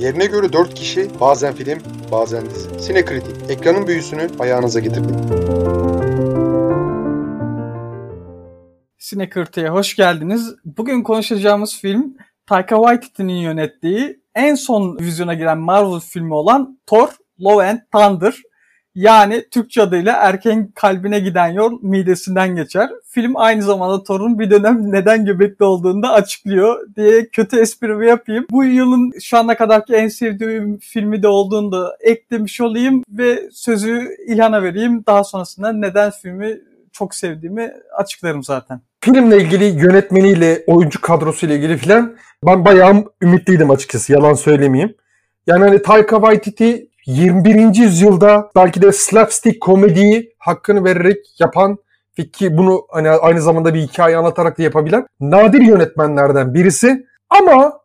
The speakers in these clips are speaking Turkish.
Yerine göre 4 kişi, bazen film, bazen dizi. Sinekritik, ekranın büyüsünü ayağınıza getirdik. Sinekritik'e hoş geldiniz. Bugün konuşacağımız film Taika Waititi'nin yönettiği en son vizyona giren Marvel filmi olan Thor: Love and Thunder. Yani Türkçe adıyla Erken Kalbine Giden Yol midesinden geçer. Film aynı zamanda Thor'un bir dönem neden göbekli olduğunu da açıklıyor diye kötü esprimi yapayım. Bu yılın şu ana kadarki en sevdiğim filmi de olduğunu da eklemiş olayım ve sözü İlhan'a vereyim. Daha sonrasında neden filmi çok sevdiğimi açıklarım zaten. Filmle ilgili, yönetmeniyle, oyuncu kadrosuyla ilgili filan ben bayağı ümitliydim açıkçası, yalan söylemeyeyim. Yani hani Taika Waititi 21. yüzyılda belki de slapstick komediyi hakkını vererek yapan ve ki bunu hani aynı zamanda bir hikaye anlatarak da yapabilen nadir yönetmenlerden birisi. Ama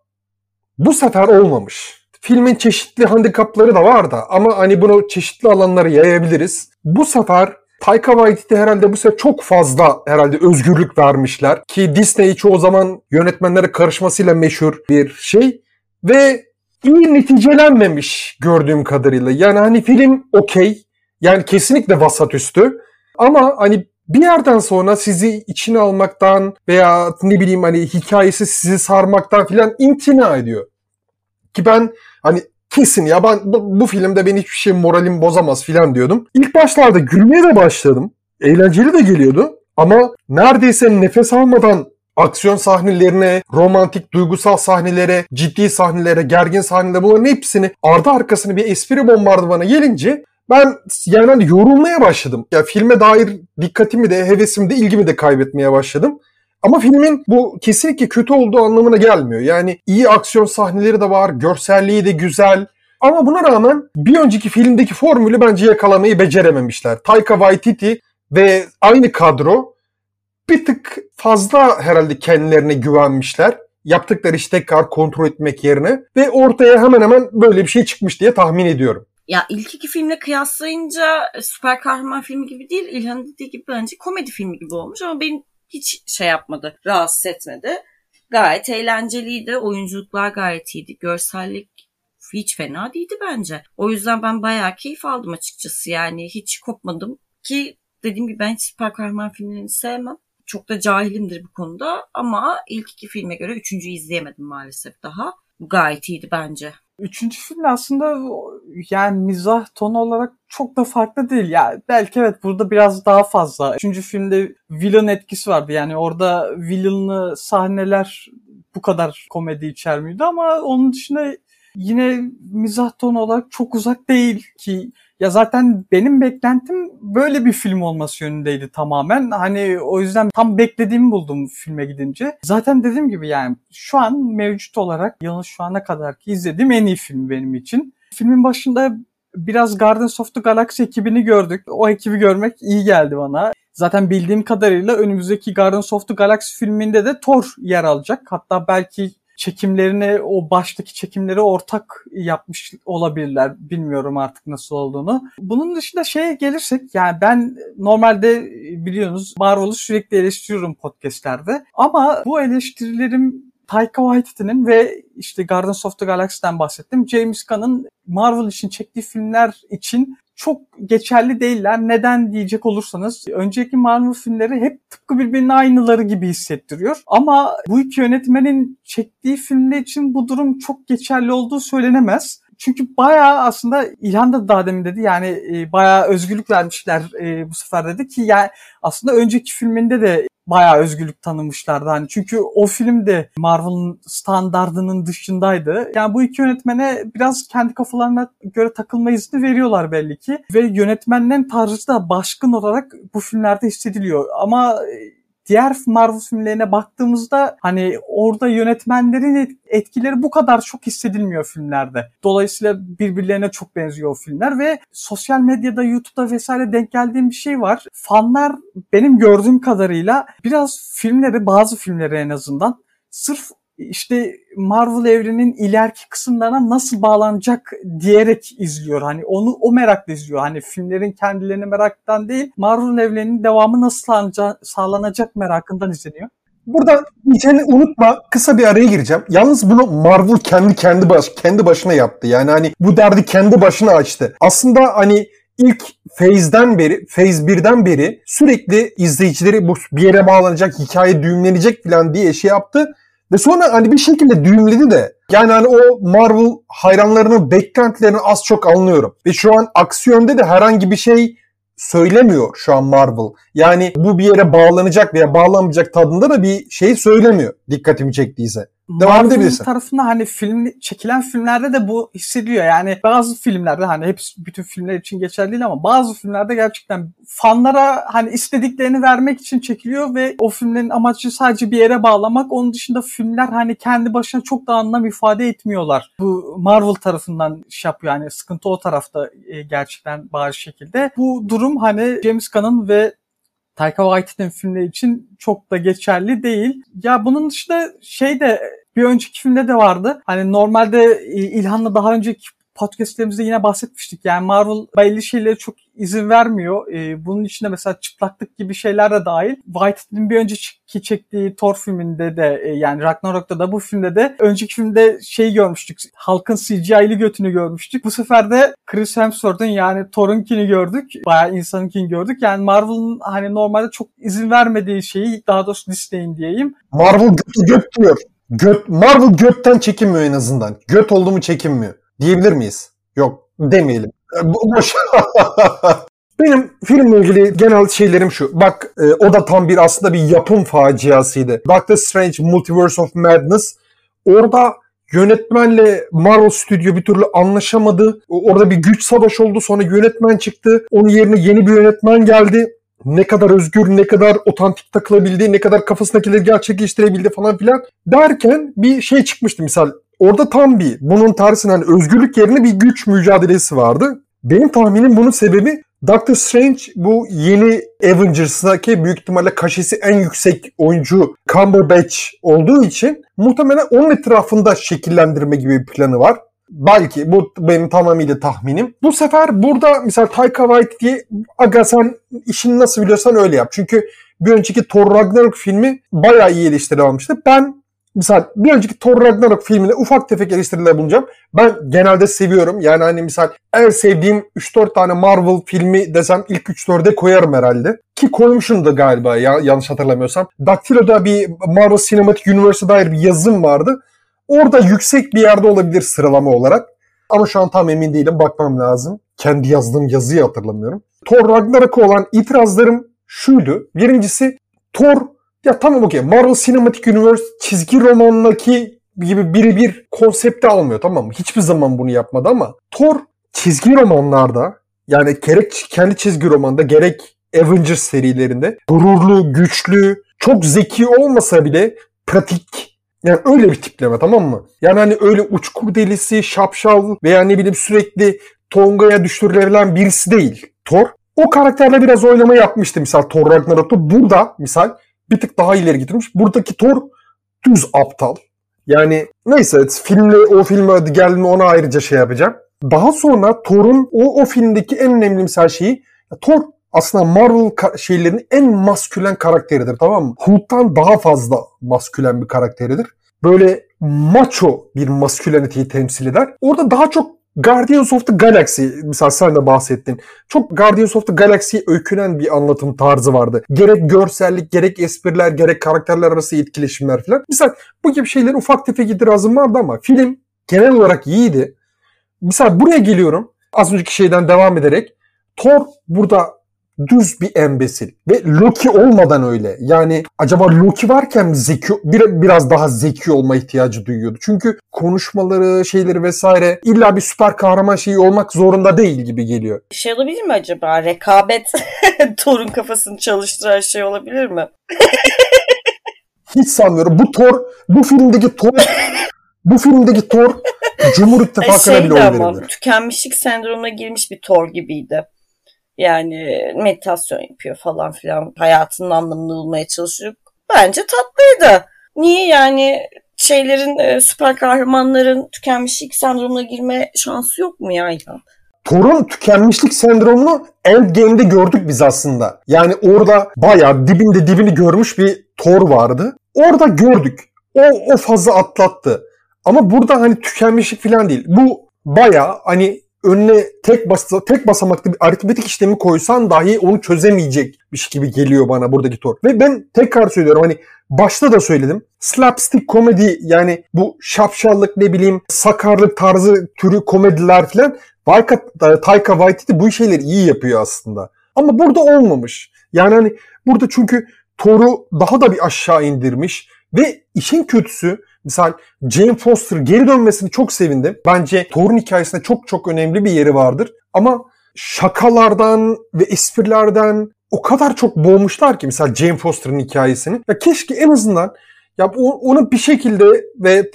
bu sefer olmamış. Filmin çeşitli handikapları da var da ama hani bunu çeşitli alanlara yayabiliriz. Bu sefer Taika Waititi herhalde bu sefer çok fazla özgürlük vermişler. Ki Disney çoğu zaman yönetmenlere karışmasıyla meşhur bir şey ve İyi neticelenmemiş gördüğüm kadarıyla. Yani hani film okey. Yani kesinlikle vasat üstü. Ama hani bir yerden sonra sizi içine almaktan veya ne bileyim hani hikayesi sizi sarmaktan filan imtina ediyor. Ki ben hani kesin ya bu filmde ben hiçbir şey moralim bozamaz filan diyordum. İlk başlarda gülmeye de başladım. Eğlenceli de geliyordu. Ama neredeyse nefes almadan aksiyon sahnelerine, romantik, duygusal sahnelere, ciddi sahnelere, gergin sahnelere, bunların hepsini ardı arkasını bir espri bombardımanı gelince ben yani yorulmaya başladım. Ya filme dair dikkatimi de, hevesimi de, ilgimi de kaybetmeye başladım. Ama filmin bu kesinlikle kötü olduğu anlamına gelmiyor. Yani iyi aksiyon sahneleri de var, görselliği de güzel. Ama buna rağmen bir önceki filmdeki formülü bence yakalamayı becerememişler. Taika Waititi ve aynı kadro bir tık fazla herhalde kendilerine güvenmişler. Yaptıkları işi tekrar kontrol etmek yerine ve ortaya hemen hemen böyle bir şey çıkmış diye tahmin ediyorum. Ya ilk iki filmle kıyaslayınca süper kahraman filmi gibi değil, İlhan'ın dediği gibi bence komedi filmi gibi olmuş ama beni hiç yapmadı, rahatsız etmedi. Gayet eğlenceliydi, oyunculuklar gayet iyiydi, görsellik hiç fena değildi bence. O yüzden ben bayağı keyif aldım açıkçası, yani hiç kopmadım ki dediğim gibi ben hiç süper kahraman filmlerini sevmem. Çok da cahilimdir bu konuda ama ilk iki filme göre üçüncüyü izleyemedim maalesef daha. Bu gayet iyiydi bence. Üçüncü film aslında yani mizah tonu olarak çok da farklı değil. Yani belki evet burada biraz daha fazla. Üçüncü filmde villain etkisi vardı. Yani orada villain'lı sahneler bu kadar komedi içermiyordu ama onun dışında yine mizah tonu olarak çok uzak değil ki. Ya zaten benim beklentim böyle bir film olması yönündeydi tamamen. Hani o yüzden tam beklediğimi buldum filme gidince. Zaten dediğim gibi yani şu an mevcut olarak yalnız şu ana kadarki izlediğim en iyi film benim için. Filmin başında biraz Guardians of the Galaxy ekibini gördük. O ekibi görmek iyi geldi bana. Zaten bildiğim kadarıyla önümüzdeki Guardians of the Galaxy filminde de Thor yer alacak. Hatta belki çekimlerini, o baştaki çekimleri ortak yapmış olabilirler. Bilmiyorum artık nasıl olduğunu. Bunun dışında şeye gelirsek, yani ben normalde biliyorsunuz Marvel'ı sürekli eleştiriyorum podcastlerde. Ama bu eleştirilerim Taika Waititi'nin ve işte Guardians of the Galaxy'den bahsettim. James Gunn'ın Marvel için çektiği filmler için çok geçerli değiller. Neden diyecek olursanız önceki Marvel filmleri hep tıpkı birbirinin aynıları gibi hissettiriyor. Ama bu iki yönetmenin çektiği filmler için bu durum çok geçerli olduğu söylenemez. Çünkü bayağı aslında İlhan da daha demin dedi yani bayağı özgürlük vermişler bu sefer dedi ki yani aslında önceki filminde de bayağı özgürlük tanımışlardı. Hani çünkü o film de Marvel'ın standardının dışındaydı. Yani bu iki yönetmene biraz kendi kafalarına göre takılma izni veriyorlar belli ki. Ve yönetmenlerin tarzı da baskın olarak bu filmlerde hissediliyor. Ama diğer Marvel filmlerine baktığımızda hani orada yönetmenlerin etkileri bu kadar çok hissedilmiyor filmlerde. Dolayısıyla birbirlerine çok benziyor o filmler ve sosyal medyada, YouTube'da vesaire denk geldiğim bir şey var. Fanlar benim gördüğüm kadarıyla biraz filmleri, bazı filmleri en azından sırf işte Marvel evrenin ileriki kısımlarına nasıl bağlanacak diyerek izliyor. Hani onu o merakla izliyor. Hani filmlerin kendilerini meraktan değil, Marvel evreninin devamı nasıl sağlanacak merakından izleniyor. Burada diyeceğini unutma, kısa bir araya gireceğim. Yalnız bunu Marvel kendi başına yaptı. Yani hani bu derdi kendi başına açtı. Aslında hani ilk Phase 1'den beri sürekli izleyicileri bu bir yere bağlanacak, hikaye düğümlenecek falan diye şey yaptı. Ve sonra hani bir şekilde düğümledi de. Yani hani o Marvel hayranlarının beklentilerini az çok anlıyorum. Ve şu an aksi yönde de herhangi bir şey söylemiyor şu an Marvel. Yani bu bir yere bağlanacak veya bağlanmayacak tadında da bir şey söylemiyor. Dikkatimi çektiyse. Devam edebilirsin. Marvel'ın tarafında hani çekilen filmlerde de bu hissediliyor. Yani bazı filmlerde hani hepsi bütün filmler için geçerli değil ama bazı filmlerde gerçekten fanlara hani istediklerini vermek için çekiliyor ve o filmlerin amacı sadece bir yere bağlamak. Onun dışında filmler hani kendi başına çok da anlam ifade etmiyorlar. Bu Marvel tarafından şey yapıyor yani sıkıntı o tarafta gerçekten bariz şekilde. Bu durum hani James Gunn'ın ve Taika Waititi'nin filmleri için çok da geçerli değil. Ya bunun dışında şey de bir önceki filmde de vardı. Hani normalde İlhan'la daha önceki podcastlerimizde yine bahsetmiştik. Yani Marvel belli şeylere çok izin vermiyor. Bunun içinde mesela çıplaklık gibi şeyler de dahil. Waititi'nin bir önceki çektiği Thor filminde de yani Ragnarok'ta da bu filmde de önceki filmde şeyi görmüştük. Halkın CGI'li götünü görmüştük. Bu sefer de Chris Hemsworth'un yani Thor'unkini gördük. Bayağı insanınkini gördük. Yani Marvel'ın hani normalde çok izin vermediği şeyi daha doğrusu Disney'in diyeyim. Marvel göt diyor. Marvel götten çekinmiyor en azından. Göt oldu mu çekinmiyor. Diyebilir miyiz? Yok demeyelim. Boş. Benim filmle ilgili genel şeylerim şu. Bak o da tam bir aslında bir yapım faciasıydı. Doctor Strange: Multiverse of Madness. Orada yönetmenle Marvel Studio bir türlü anlaşamadı. Orada bir güç savaşı oldu. Sonra yönetmen çıktı. Onun yerine yeni bir yönetmen geldi. Ne kadar özgür, ne kadar otantik takılabildi, ne kadar kafasındakileri gerçekleştirebildi falan filan derken bir şey çıkmıştı misal. Orada tam bir bunun tersine hani özgürlük yerine bir güç mücadelesi vardı. Benim tahminim bunun sebebi Doctor Strange bu yeni Avengers'daki büyük ihtimalle kaşesi en yüksek oyuncu Cumberbatch olduğu için muhtemelen onun etrafında şekillendirme gibi bir planı var. Belki bu benim tamamıyla tahminim. Bu sefer burada mesela Taika Waititi aga sen işini nasıl biliyorsan öyle yap. Çünkü bir önceki Thor Ragnarok filmi bayağı iyi eleştiri almıştı. Mesela bir önceki Thor Ragnarok filmine ufak tefek eleştiriler bulacağım. Ben genelde seviyorum. Yani hani mesela en sevdiğim 3-4 tane Marvel filmi desem ilk 3-4'e koyarım herhalde. Ki koymuşum da galiba yanlış hatırlamıyorsam. Daktilo'da bir Marvel Cinematic Universe'a dair bir yazım vardı. Orada yüksek bir yerde olabilir sıralama olarak. Ama şu an tam emin değilim. Bakmam lazım. Kendi yazdığım yazıyı hatırlamıyorum. Thor Ragnarok'a olan itirazlarım şuydu. Birincisi Thor... Ya tamam okey. Marvel Cinematic Universe çizgi romanındaki gibi birebir konsepti almıyor tamam mı? Hiçbir zaman bunu yapmadı ama Thor çizgi romanlarda yani gerek kendi çizgi romanda gerek Avengers serilerinde gururlu, güçlü, çok zeki olmasa bile pratik yani öyle bir tipleme tamam mı? Yani hani öyle uçkur delisi, şapşal veya ne bileyim sürekli tongaya düşürülebilen birisi değil Thor. O karakterle biraz oynama yapmıştı misal Thor Ragnarok'ta. Burada misal bir tık daha ileri getirmiş. Buradaki Thor düz aptal. Yani neyse o filme geldiğinde ona ayrıca şey yapacağım. Daha sonra Thor'un o filmdeki en önemli misal şeyi Thor aslında Marvel şeylerin en maskülen karakteridir tamam mı? Hulk'tan daha fazla maskülen bir karakteridir. Böyle macho bir maskülenity'yi temsil eder. Orada daha çok Guardians of the Galaxy, mesela sen de bahsettin. Çok Guardians of the Galaxy'ye öykünen bir anlatım tarzı vardı. Gerek görsellik, gerek espriler, gerek karakterler arası etkileşimler falan. Mesela bu gibi şeyler ufak tefek itirazım vardı ama film genel olarak iyiydi. Mesela buraya geliyorum. Az önceki şeyden devam ederek. Thor burada düz bir embesil. Ve Loki olmadan öyle. Yani acaba Loki varken zeki, biraz daha zeki olma ihtiyacı duyuyordu. Çünkü konuşmaları, şeyleri vesaire illa bir süper kahraman şeyi olmak zorunda değil gibi geliyor. Şey olabilir mi acaba? Rekabet Thor'un kafasını çalıştıran şey olabilir mi? Hiç sanmıyorum. Bu filmdeki Thor Cumhur İttifakı'na bile oy verildi. Ama tükenmişlik sendromuna girmiş bir Thor gibiydi. Yani meditasyon yapıyor falan filan. Hayatının anlamını bulmaya çalışıyor. Bence tatlıydı. Niye yani şeylerin, süper kahramanların tükenmişlik sendromuna girme şansı yok mu ya? Thor'un tükenmişlik sendromunu Endgame'de gördük biz aslında. Yani orada bayağı dibini görmüş bir Thor vardı. Orada gördük. O fazla atlattı. Ama burada hani tükenmişlik falan değil. Bu bayağı hani önüne tek basamaklı bir aritmetik işlemi koysan dahi onu çözemeyecekmiş gibi geliyor bana buradaki Thor. Ve ben tekrar söylüyorum hani başta da söyledim. Slapstick komedi yani bu şapşallık ne bileyim sakarlık tarzı türü komediler falan. Taika Waititi bu şeyleri iyi yapıyor aslında. Ama burada olmamış. Yani hani burada çünkü Thor'u daha da bir aşağı indirmiş. Ve işin kötüsü mesela Jane Foster geri dönmesini çok sevindim. Bence Thor'un hikayesinde çok önemli bir yeri vardır. Ama şakalardan ve esprilerden o kadar çok boğmuşlar ki mesela Jane Foster'ın hikayesini. Ya keşke en azından ya ona bir şekilde ve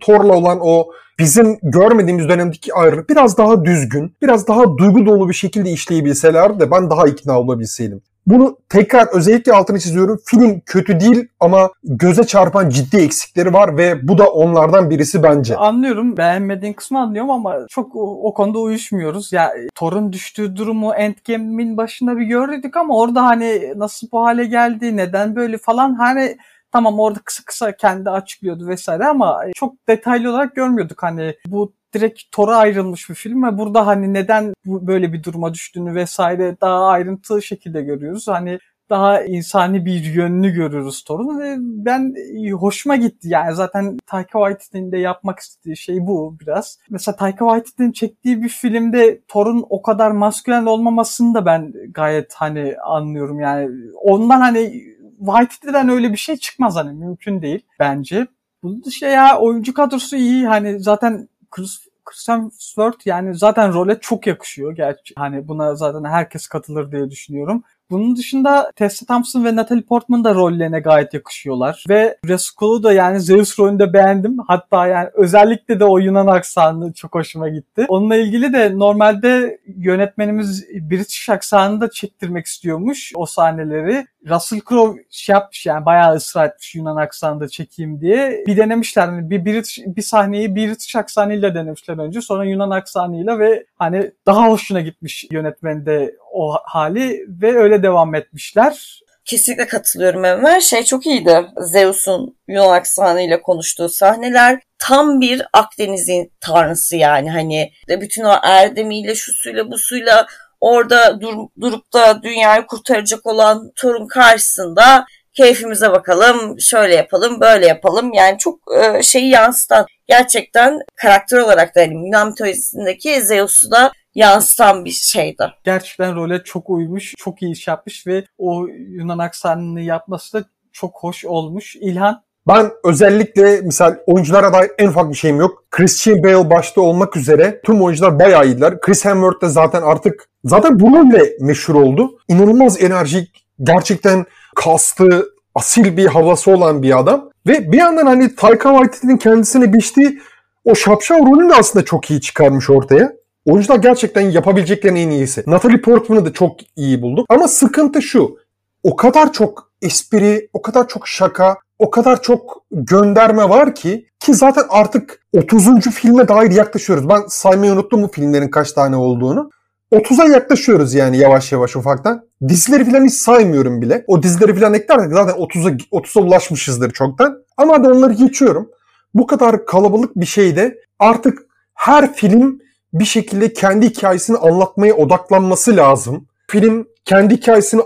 Thor'la olan o bizim görmediğimiz dönemdeki ayrılık biraz daha düzgün, biraz daha duygu dolu bir şekilde işleyebilseler de ben daha ikna olabilseydim. Bunu tekrar özellikle altını çiziyorum. Film kötü değil ama göze çarpan ciddi eksikleri var ve bu da onlardan birisi bence. Anlıyorum. Beğenmediğin kısmı anlıyorum ama çok o konuda uyuşmuyoruz. Ya Thor'un düştüğü durumu Endgame'in başında bir gördük ama orada hani nasıl bu hale geldi, neden böyle falan hani tamam orada kısa kendi açıklıyordu vesaire ama çok detaylı olarak görmüyorduk hani bu direkt Thor'a ayrılmış bir film ve burada hani neden böyle bir duruma düştüğünü vesaire daha ayrıntılı şekilde görüyoruz. Hani daha insani bir yönünü görüyoruz Thor'un ve ben hoşuma gitti. Yani zaten Taika Waititi'nin de yapmak istediği şey bu biraz. Mesela Taika Waititi'nin çektiği bir filmde Thor'un o kadar maskülen olmamasını da ben gayet hani anlıyorum. Yani ondan hani Waititi'den öyle bir şey çıkmaz hani mümkün değil bence. Bunun dışında ya oyuncu kadrosu iyi hani zaten Chris Hemsworth yani zaten role çok yakışıyor. Gerçi hani buna zaten herkes katılır diye düşünüyorum. Bunun dışında Tessa Thompson ve Natalie Portman da rollerine gayet yakışıyorlar. Ve Russell Crowe'u da yani Zeus rolünde beğendim. Hatta yani özellikle de o Yunan aksanı çok hoşuma gitti. Onunla ilgili de normalde yönetmenimiz British aksanını da çektirmek istiyormuş o sahneleri. Russell Crowe şey yapmış yani bayağı ısrar etmiş Yunan aksanında çekeyim diye. Bir denemişler hani bir sahneyi British aksanıyla denemişler önce sonra Yunan aksanıyla ve hani daha hoşuna gitmiş yönetmen de o hali ve öyle devam etmişler. Kesinlikle katılıyorum Enver. Şey çok iyiydi. Zeus'un Yunan aksanıyla konuştuğu sahneler tam bir Akdeniz'in tanrısı yani hani bütün o erdemiyle şu suyla bu suyla orada durup da dünyayı kurtaracak olan Thor'un karşısında keyfimize bakalım, şöyle yapalım, böyle yapalım. Yani çok şeyi yansıtan gerçekten karakter olarak da yani Yunan mitolojisindeki Zeus'u da yansıtan bir şeydi. Gerçekten role çok uymuş, çok iyi iş yapmış ve o Yunan aksanını yapması da çok hoş olmuş. İlhan? Ben özellikle mesela oyunculara dair en ufak bir şeyim yok. Christian Bale başta olmak üzere tüm oyuncular bayağı iyiler. Chris Hemsworth de zaten artık zaten bununla meşhur oldu. İnanılmaz enerjik, gerçekten kaslı, asil bir havası olan bir adam. Ve bir yandan hani Taika Waititi'nin kendisine biçtiği o şapşal rolünü de aslında çok iyi çıkarmış ortaya. Oyuncular gerçekten yapabileceklerin en iyisi. Natalie Portman'ı da çok iyi bulduk. Ama sıkıntı şu. O kadar çok espri, o kadar çok şaka, o kadar çok gönderme var ki zaten artık 30. filme dair yaklaşıyoruz. Ben saymayı unuttum bu filmlerin kaç tane olduğunu. 30'a yaklaşıyoruz yani yavaş yavaş ufaktan. Dizileri falan hiç saymıyorum bile. O dizileri falan eklersek zaten 30'a ulaşmışızdır çoktan. Ama hadi onları geçiyorum. Bu kadar kalabalık bir şeyde artık her film bir şekilde kendi hikayesini anlatmaya odaklanması lazım. Film kendi hikayesini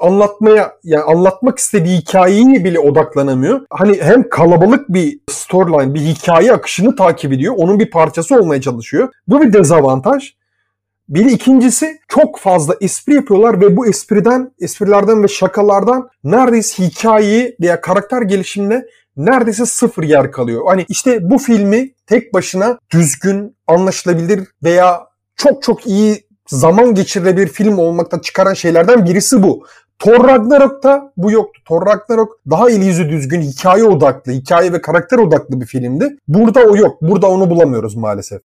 anlatmak istediği hikayeyi bile odaklanamıyor. Hani hem kalabalık bir storyline, bir hikaye akışını takip ediyor. Onun bir parçası olmaya çalışıyor. Bu bir dezavantaj. Bir ikincisi çok fazla espri yapıyorlar ve bu esprilerden ve şakalardan neredeyse hikayeyi veya karakter gelişimine neredeyse sıfır yer kalıyor. Hani işte bu filmi tek başına düzgün, anlaşılabilir veya çok iyi zaman geçirilebilir film olmaktan çıkaran şeylerden birisi bu. Thor Ragnarok'ta bu yoktu. Thor Ragnarok daha eli yüzü düzgün, hikaye odaklı, hikaye ve karakter odaklı bir filmdi. Burada o yok. Burada onu bulamıyoruz maalesef.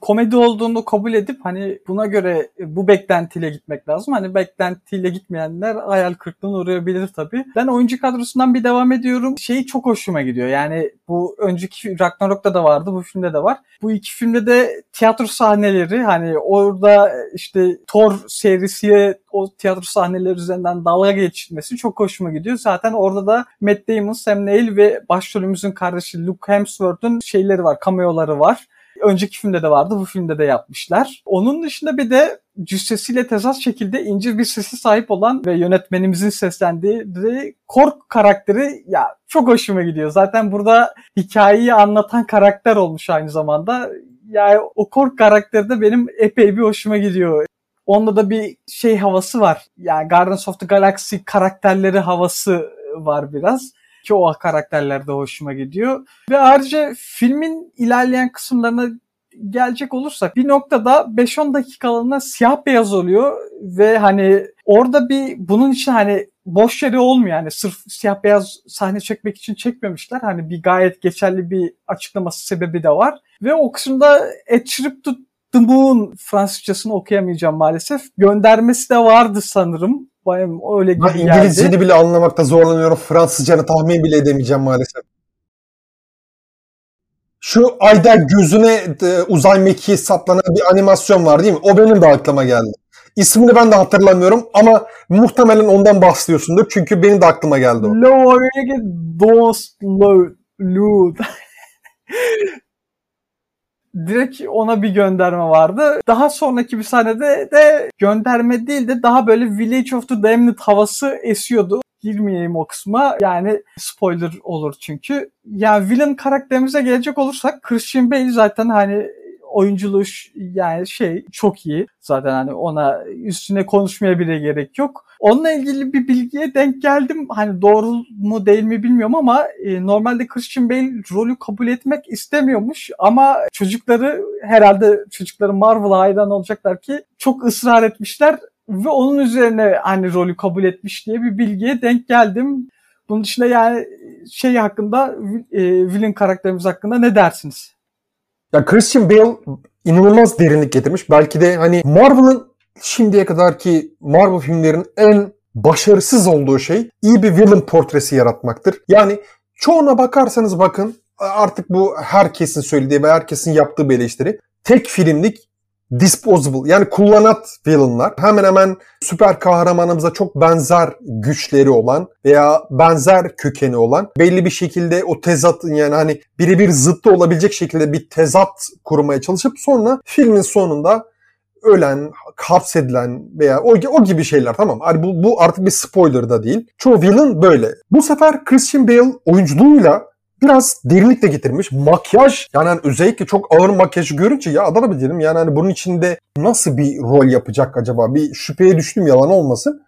komedi olduğunu kabul edip hani buna göre bu beklentiyle gitmek lazım. Hani beklentiyle gitmeyenler hayal kırıklığına uğrayabilir tabii. Ben oyuncu kadrosundan bir devam ediyorum. Şeyi çok hoşuma gidiyor. Yani bu önceki Ragnarok'ta da vardı, bu filmde de var. Bu iki filmde de tiyatro sahneleri, hani orada işte Thor serisiye o tiyatro sahneleri üzerinden dalga geçilmesi çok hoşuma gidiyor. Zaten orada da Matt Damon, Sam Neill ve başrolümüzün kardeşi Luke Hemsworth'un şeyleri var, cameoları var. Önceki filmde de vardı, bu filmde de yapmışlar. Onun dışında bir de cüssesiyle tezat şekilde ince bir sesi sahip olan ve yönetmenimizin seslendiği Kork karakteri ya çok hoşuma gidiyor. Zaten burada hikayeyi anlatan karakter olmuş aynı zamanda. Yani o Kork karakteri de benim epey bir hoşuma gidiyor. Onda da bir şey havası var. Yani Guardians of the Galaxy karakterleri havası var biraz. Ki o karakterler de hoşuma gidiyor. Ve ayrıca filmin ilerleyen kısımlarına gelecek olursak bir noktada 5-10 dakikalığına siyah beyaz oluyor ve hani orada bir bunun için hani boş yeri olmuyor. Yani sırf siyah beyaz sahne çekmek için çekmemişler. Hani bir gayet geçerli bir açıklaması sebebi de var. Ve o kısımda The Moon, Fransızcasını okuyamayacağım maalesef. Göndermesi de vardı sanırım. Benim öyle gibi geldi. İngilizceni bile anlamakta zorlanıyorum. Fransızcanı tahmin bile edemeyeceğim maalesef. Şu ayda gözüne uzay mekiği saplanan bir animasyon var değil mi? O benim de aklıma geldi. İsmini ben de hatırlamıyorum ama muhtemelen ondan bahsediyorsundur. Çünkü benim de aklıma geldi o. Direkt ona bir gönderme vardı. Daha sonraki bir sahnede de gönderme değil de daha böyle Village of the Damned havası esiyordu. Girmeyeyim o kısma. Yani spoiler olur çünkü. Yani villain karakterimize gelecek olursak Christian Bale zaten hani oyunculuğu yani şey çok iyi. Zaten hani ona üstüne konuşmaya bile gerek yok. Onunla ilgili bir bilgiye denk geldim. Hani doğru mu değil mi bilmiyorum ama normalde Christian Bale rolü kabul etmek istemiyormuş. Ama çocukları Marvel'a hayran olacaklar ki çok ısrar etmişler. Ve onun üzerine hani rolü kabul etmiş diye bir bilgiye denk geldim. Bunun dışında yani şey hakkında, villain karakterimiz hakkında ne dersiniz? Ya Christian Bale inanılmaz derinlik getirmiş. Belki de hani Marvel'ın şimdiye kadarki Marvel filmlerinin en başarısız olduğu şey iyi bir villain portresi yaratmaktır. Yani çoğuna bakarsanız bakın, artık bu herkesin söylediği ve herkesin yaptığı bir eleştiri. Tek filmlik disposable, yani kullanat villainlar. Hemen hemen süper kahramanımıza çok benzer güçleri olan veya benzer kökeni olan, belli bir şekilde o tezat, yani hani birebir zıttı olabilecek şekilde bir tezat kurmaya çalışıp sonra filmin sonunda ölen, hapsedilen veya o gibi şeyler, tamam. Yani bu artık bir spoiler da değil. Çoğu villain böyle. Bu sefer Christian Bale oyunculuğuyla biraz derinlik de getirmiş. Makyaj, yani hani özellikle çok ağır makyajı görünce ya adına bir dedim, yani hani bunun içinde nasıl bir rol yapacak acaba? Bir şüpheye düştüm, yalan olmasın.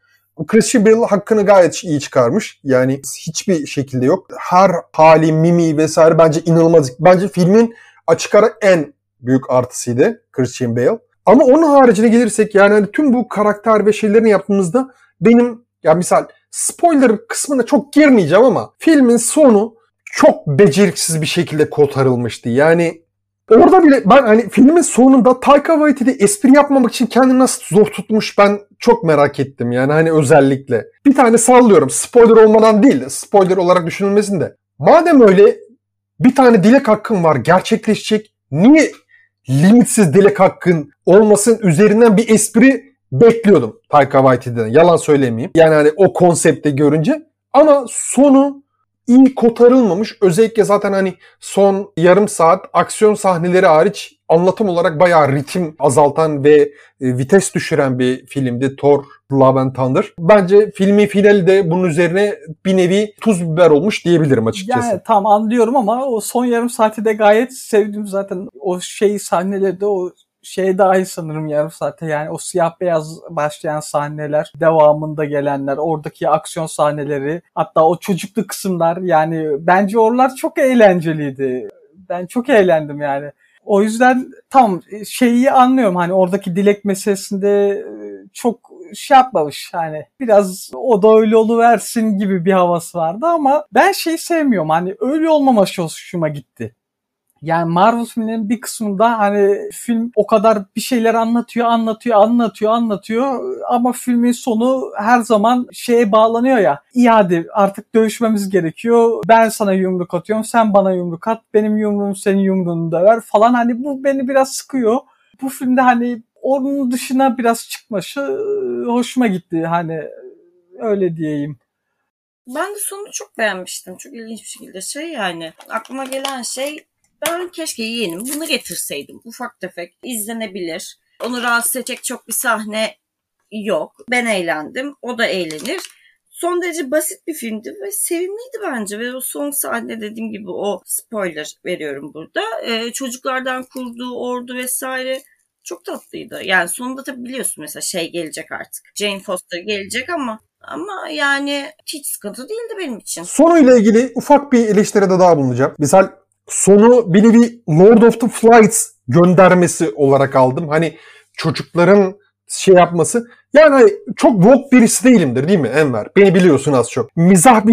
Christian Bale hakkını gayet iyi çıkarmış. Yani hiçbir şekilde yok. Her hali, mimi vesaire bence inanılmaz. Bence filmin açık ara en büyük artısıydı Christian Bale. Ama onun haricine gelirsek, yani hani tüm bu karakter ve şeylerini yaptığımızda benim, yani misal spoiler kısmına çok girmeyeceğim ama filmin sonu çok beceriksiz bir şekilde kotarılmıştı. Yani orada bile ben hani filmin sonunda Taika Waititi espri yapmamak için kendini nasıl zor tutmuş, ben çok merak ettim. Yani hani özellikle bir tane sallıyorum, spoiler olmadan değil, spoiler olarak düşünülmesin de. Madem öyle bir tane dilek hakkın var, gerçekleşecek, niye limitsiz dilek hakkın olmasın üzerinden bir espri bekliyordum Taika Waititi'den. Yalan söylemeyeyim. Yani hani o konsepte görünce. Ama sonu iyi kotarılmamış. Özellikle zaten hani son yarım saat aksiyon sahneleri hariç anlatım olarak bayağı ritim azaltan ve vites düşüren bir filmdi Thor: Love and Thunder. Bence filmin finali de bunun üzerine bir nevi tuz biber olmuş diyebilirim açıkçası. Yani tam anlıyorum ama o son yarım saati de gayet sevdim zaten. O şey sahneleri de o şey dahil sanırım yarım saate, yani o siyah beyaz başlayan sahneler, devamında gelenler, oradaki aksiyon sahneleri, hatta o çocuklu kısımlar, yani bence oralar çok eğlenceliydi. Ben çok eğlendim yani. O yüzden tam şeyi anlıyorum, hani oradaki dilek meselesinde çok şey yapmamış, hani biraz o da öyle oluversin gibi bir havası vardı ama ben şeyi sevmiyorum, hani öyle olmaması hoşuma gitti. Yani Marvel filmlerinin bir kısmında hani film o kadar bir şeyler anlatıyor ama filmin sonu her zaman şeye bağlanıyor ya. İyi hadi artık dövüşmemiz gerekiyor. Ben sana yumruk atıyorum, sen bana yumruk at. Benim yumruğum senin yumruğunu döver falan. Hani bu beni biraz sıkıyor. Bu filmde hani onun dışına biraz çıkması hoşuma gitti. Hani öyle diyeyim. Ben de sonunu çok beğenmiştim. Çok ilginç bir şekilde aklıma gelen şey, ben keşke yeğenim bunu getirseydim. Ufak tefek izlenebilir. Onu rahatsız edecek çok bir sahne yok. Ben eğlendim. O da eğlenir. Son derece basit bir filmdi ve sevimliydi bence. Ve o son sahne, dediğim gibi, o spoiler veriyorum burada. Çocuklardan kurduğu ordu vesaire çok tatlıydı. Yani sonunda tabii biliyorsun mesela gelecek artık. Jane Foster gelecek ama yani hiç sıkıntı değildi benim için. Sonuyla ilgili ufak bir eleştiride daha bulunacağım. Misal sonu bir nevi Lord of the Flies göndermesi olarak aldım. Hani çocukların yapması. Yani çok woke birisi değilimdir, değil mi Enver? Beni biliyorsun az çok. Mizahi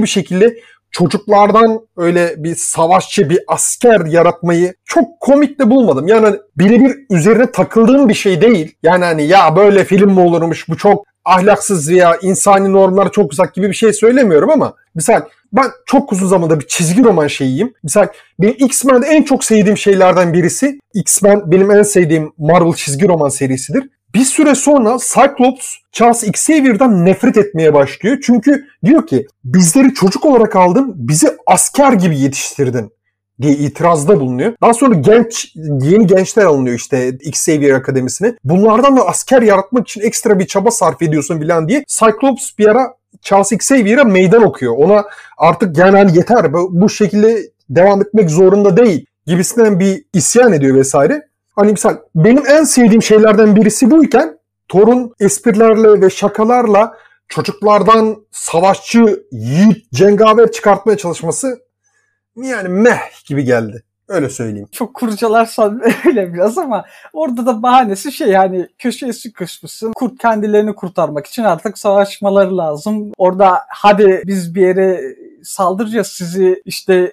bir şekilde çocuklardan öyle bir savaşçı, bir asker yaratmayı çok komik de bulmadım. Yani birebir üzerine takıldığım bir şey değil. Yani ya böyle film mi olurmuş, bu çok ahlaksız veya insani normlara çok uzak gibi bir şey söylemiyorum ama mesela ben çok uzun zamanda bir çizgi roman şeyiyim. Mesela benim X-Men'de en çok sevdiğim şeylerden birisi, X-Men benim en sevdiğim Marvel çizgi roman serisidir. Bir süre sonra Cyclops, Charles Xavier'dan nefret etmeye başlıyor. Çünkü diyor ki bizleri çocuk olarak aldın, bizi asker gibi yetiştirdin diye itirazda bulunuyor. Daha sonra yeni gençler alınıyor Xavier Akademisi'ne. Bunlardan da asker yaratmak için ekstra bir çaba sarf ediyorsun bilen diye Cyclops bir ara Charles Xavier'e meydan okuyor. Ona artık yeter, bu şekilde devam etmek zorunda değil gibisinden bir isyan ediyor vesaire. Mesela benim en sevdiğim şeylerden birisi buyken Thor'un esprilerle ve şakalarla çocuklardan savaşçı, yiğit, cengaver çıkartmaya çalışması meh gibi geldi. Öyle söyleyeyim. Çok kurcalarsan öyle biraz ama orada da bahanesi köşeye sıkışmışsın. Kurt kendilerini kurtarmak için artık savaşmaları lazım. Orada hadi biz bir yere saldıracağız, sizi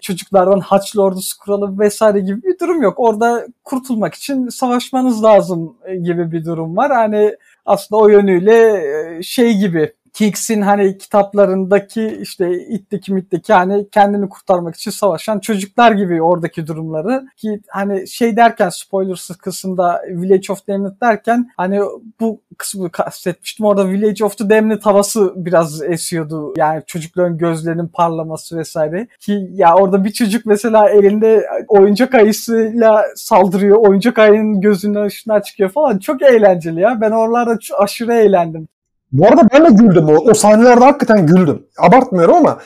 çocuklardan haçlı ordusu kuralım vesaire gibi bir durum yok. Orada kurtulmak için savaşmanız lazım gibi bir durum var. Aslında o yönüyle gibi. Kings'in kitaplarındaki itteki kendini kurtarmak için savaşan çocuklar gibi oradaki durumları ki derken spoilersız kısımda Village of the Damned derken bu kısmı kastetmiştim. Orada Village of the Damned havası biraz esiyordu. Yani çocukların gözlerinin parlaması vesaire ki ya orada bir çocuk mesela elinde oyuncak ayısıyla saldırıyor. Oyuncak ayının gözünden ışınlar çıkıyor falan. Çok eğlenceli ya. Ben oralarda aşırı eğlendim. Bu arada ben de güldüm. O sahnelerde hakikaten güldüm. Abartmıyorum ama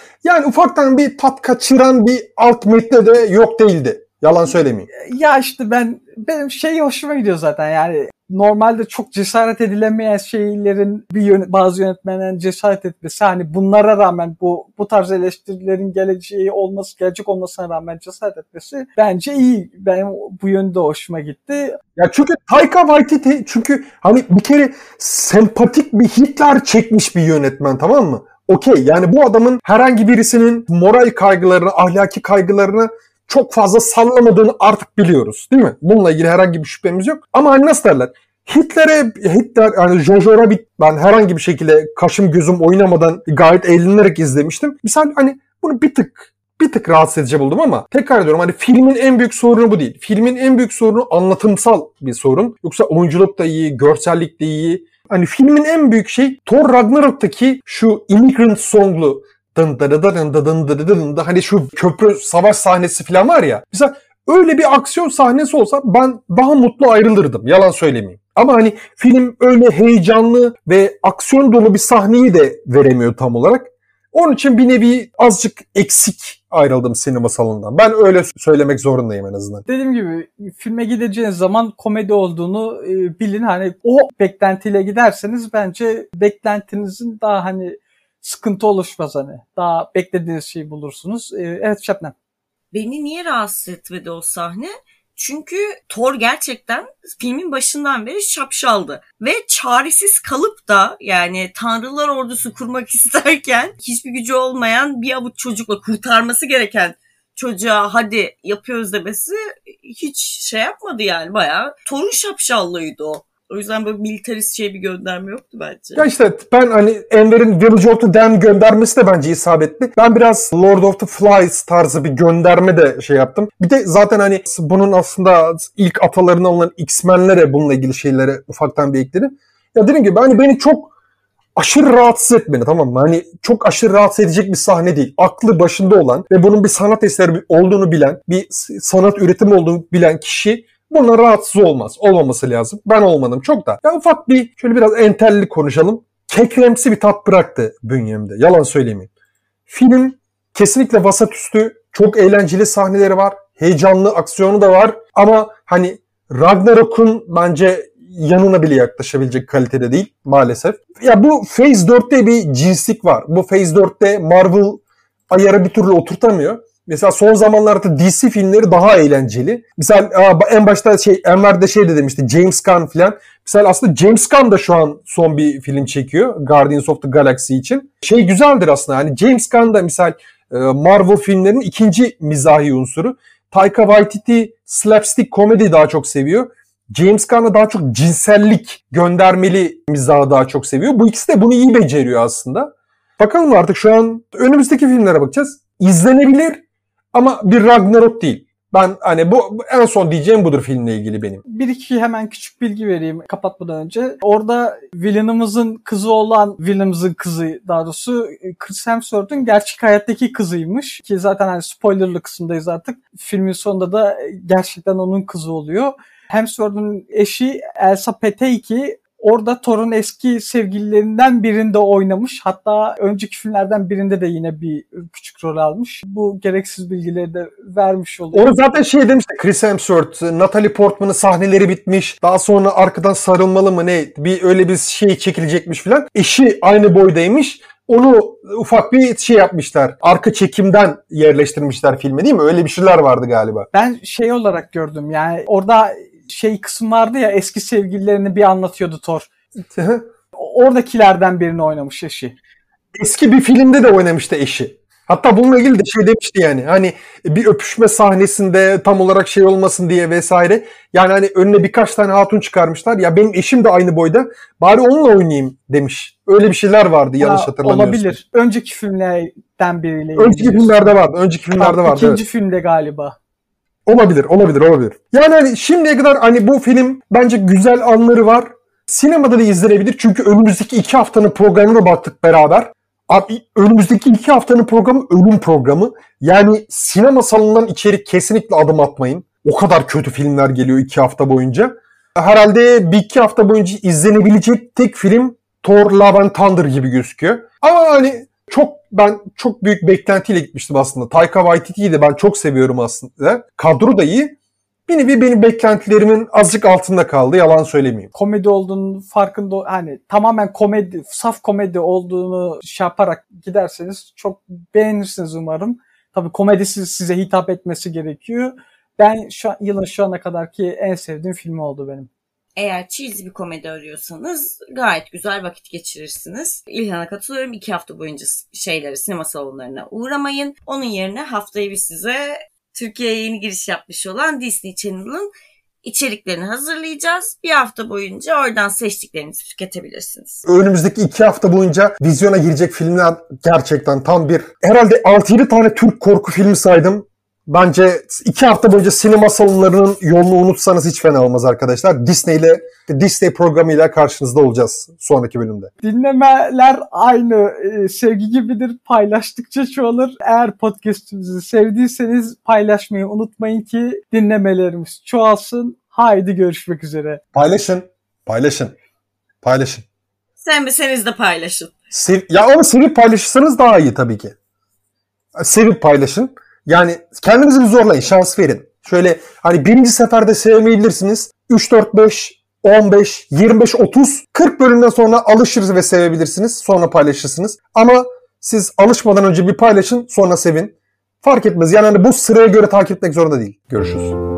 ufaktan bir tat kaçıran bir alt metne de yok değildi. Yalan söylemeyeyim. Ya benim hoşuma gidiyor zaten normalde çok cesaret edilemeyen şeylerin bazı yönetmenlerin cesaret etmesi bunlara rağmen bu tarz eleştirilerin gelecek olmasına rağmen cesaret etmesi bence iyi. Benim bu yönde hoşuma gitti. Ya çünkü Taika Waititi bir kere sempatik bir Hitler çekmiş bir yönetmen, tamam mı? Okey, bu adamın herhangi birisinin moral kaygılarını, ahlaki kaygılarını çok fazla sallamadığını artık biliyoruz, değil mi? Bununla ilgili herhangi bir şüphemiz yok. Ama nasıl derler? Hitler Jojo Rabbit ben herhangi bir şekilde kaşım gözüm oynamadan gayet eğlenerek izlemiştim. Misal bunu bir tık rahatsız edici buldum ama tekrar ediyorum filmin en büyük sorunu bu değil. Filmin en büyük sorunu anlatımsal bir sorun. Yoksa oyunculuk da iyi, görsellik de iyi. Filmin en büyük şey Thor Ragnarok'taki şu Immigrant Song'lu şu köprü savaş sahnesi falan var ya. Mesela öyle bir aksiyon sahnesi olsa ben daha mutlu ayrılırdım. Yalan söylemeyeyim. Ama film öyle heyecanlı ve aksiyon dolu bir sahneyi de veremiyor tam olarak. Onun için bir nevi azıcık eksik ayrıldım sinema salonundan. Ben öyle söylemek zorundayım en azından. Dediğim gibi filme gideceğiniz zaman komedi olduğunu bilin. O beklentiyle giderseniz bence beklentinizin daha sıkıntı oluşmaz Daha beklediğiniz şeyi bulursunuz. Evet Şebnem. Beni niye rahatsız etmedi o sahne? Çünkü Thor gerçekten filmin başından beri şapşaldı. Ve çaresiz kalıp da Tanrılar ordusu kurmak isterken hiçbir gücü olmayan bir avuç çocukla kurtarması gereken çocuğa hadi yapıyoruz demesi hiç şey yapmadı yani, bayağı torun şapşallıydı o. O yüzden böyle militarist şey bir gönderme yoktu bence. Ya işte ben hani Enver'in Village of the Damned göndermesi de bence isabetli. Ben biraz Lord of the Flies tarzı bir gönderme de şey yaptım. Bir de zaten hani bunun aslında ilk atalarına olan X-Men'lere bununla ilgili şeylere ufaktan bir ekledim. Ya dedim ki hani beni çok aşırı rahatsız etmedi, tamam mı? Hani çok aşırı rahatsız edecek bir sahne değil. Aklı başında olan ve bunun bir sanat eseri olduğunu bilen, bir sanat üretimi olduğunu bilen kişi bundan rahatsız olmaz. Olmaması lazım. Ben olmadım çok da. Ya ufak bir şöyle biraz entelli konuşalım. Kekremsi bir tat bıraktı bünyemde. Yalan söylemeyeyim. Film kesinlikle vasat üstü. Çok eğlenceli sahneleri var. Heyecanlı aksiyonu da var. Ama hani Ragnarok'un bence yanına bile yaklaşabilecek kalitede değil maalesef. Ya bu Phase 4'te bir cinslik var. Bu Phase 4'te Marvel ayarı bir türlü oturtamıyor. Mesela son zamanlarda DC filmleri daha eğlenceli. Mesela en başta Enver'de şey de demişti, James Gunn filan. Mesela aslında James Gunn da şu an son bir film çekiyor Guardians of the Galaxy için. Şey güzeldir aslında, hani James Gunn da misal Marvel filmlerinin ikinci mizahi unsuru. Taika Waititi slapstick komedi daha çok seviyor. James Gunn'a daha çok cinsellik göndermeli mizahı daha çok seviyor. Bu ikisi de bunu iyi beceriyor aslında. Bakalım artık şu an önümüzdeki filmlere bakacağız. İzlenebilir ama bir Ragnarok değil. Ben hani bu en son diyeceğim budur filmle ilgili benim. Bir iki hemen küçük bilgi vereyim kapatmadan önce. Orada villain'ımızın kızı olan, villain'ımızın kızı daha doğrusu Chris Hemsworth'un gerçek hayattaki kızıymış. Ki zaten hani spoilerlı kısımdayız artık. Filmin sonunda da gerçekten onun kızı oluyor. Hemsworth'un eşi Elsa Pataky orada Thor'un eski sevgililerinden birinde oynamış. Hatta önceki filmlerden birinde de yine bir küçük rol almış. Bu gereksiz bilgileri de vermiş oluyor. Onu zaten şey demişti Chris Hemsworth, Natalie Portman'ın sahneleri bitmiş. Daha sonra arkadan sarılmalı mı ne? Bir öyle bir şey çekilecekmiş filan. Eşi aynı boydaymış. Onu ufak bir şey yapmışlar. Arka çekimden yerleştirmişler filme, değil mi? Öyle bir şeyler vardı galiba. Ben şey olarak gördüm yani, orada şey kısım vardı ya, eski sevgililerini bir anlatıyordu Thor. Oradakilerden birini oynamış eşi. Eski bir filmde de oynamıştı eşi. Hatta bununla ilgili de şey demişti yani, hani bir öpüşme sahnesinde tam olarak şey olmasın diye vesaire. Yani hani önüne birkaç tane hatun çıkarmışlar. Ya benim eşim de aynı boyda, bari onunla oynayayım demiş. Öyle bir şeyler vardı yanlış hatırlamıyorsam. Olabilir. Önceki filmlerden biriyle. Önceki filmlerde vardı. İkinci evet. Filmde galiba. Olabilir. Yani hani şimdiye kadar hani bu film bence güzel anları var. Sinemada da izlenebilir. Çünkü önümüzdeki 2 haftanın programına baktık beraber. Abi önümüzdeki 2 haftanın programı ölüm programı. Yani sinema salonundan içeri kesinlikle adım atmayın. O kadar kötü filmler geliyor 2 hafta boyunca. Herhalde bir 2 hafta boyunca izlenebilecek tek film Thor: Love and Thunder gibi gözüküyor. Ama hani ben çok büyük beklentiyle gitmiştim aslında. Taika Waititi'yi de ben çok seviyorum aslında. Kadro da iyi. Bir nevi benim beklentilerimin azıcık altında kaldı. Yalan söylemeyeyim. Komedi olduğunun farkında, hani tamamen komedi, saf komedi olduğunu şey yaparak giderseniz çok beğenirsiniz umarım. Tabii komedisi size hitap etmesi gerekiyor. Ben yılın şu ana kadarki en sevdiğim filmi oldu benim. Eğer cheesy bir komedi arıyorsanız gayet güzel vakit geçirirsiniz. İlhan'a katılıyorum. 2 hafta boyunca sinema salonlarına uğramayın. Onun yerine haftayı bir size Türkiye'ye yeni giriş yapmış olan Disney Channel'ın içeriklerini hazırlayacağız. Bir hafta boyunca oradan seçtiklerinizi tüketebilirsiniz. Önümüzdeki 2 hafta boyunca vizyona girecek filmler gerçekten tam bir... Herhalde 6-7 tane Türk korku filmi saydım. Bence 2 hafta boyunca sinema salonlarının yolunu unutsanız hiç fena olmaz arkadaşlar. Disney programıyla karşınızda olacağız sonraki bölümde. Dinlemeler aynı sevgi gibidir. Paylaştıkça çoğalır. Eğer podcast'imizi sevdiyseniz paylaşmayı unutmayın ki dinlemelerimiz çoğalsın. Haydi görüşmek üzere. Paylaşın. Sevmeseniz de paylaşın. Ama sevip paylaşırsanız daha iyi tabii ki. Sevip paylaşın. Yani kendinizi bir zorlayın, şans verin. Şöyle hani 1. seferde sevemeyebilirsiniz. 3, 4, 5, 15, 25, 30, 40 bölümden sonra alışırız ve sevebilirsiniz. Sonra paylaşırsınız. Ama siz alışmadan önce bir paylaşın, sonra sevin. Fark etmez. Yani bu sıraya göre takip etmek zorunda değil. Görüşürüz.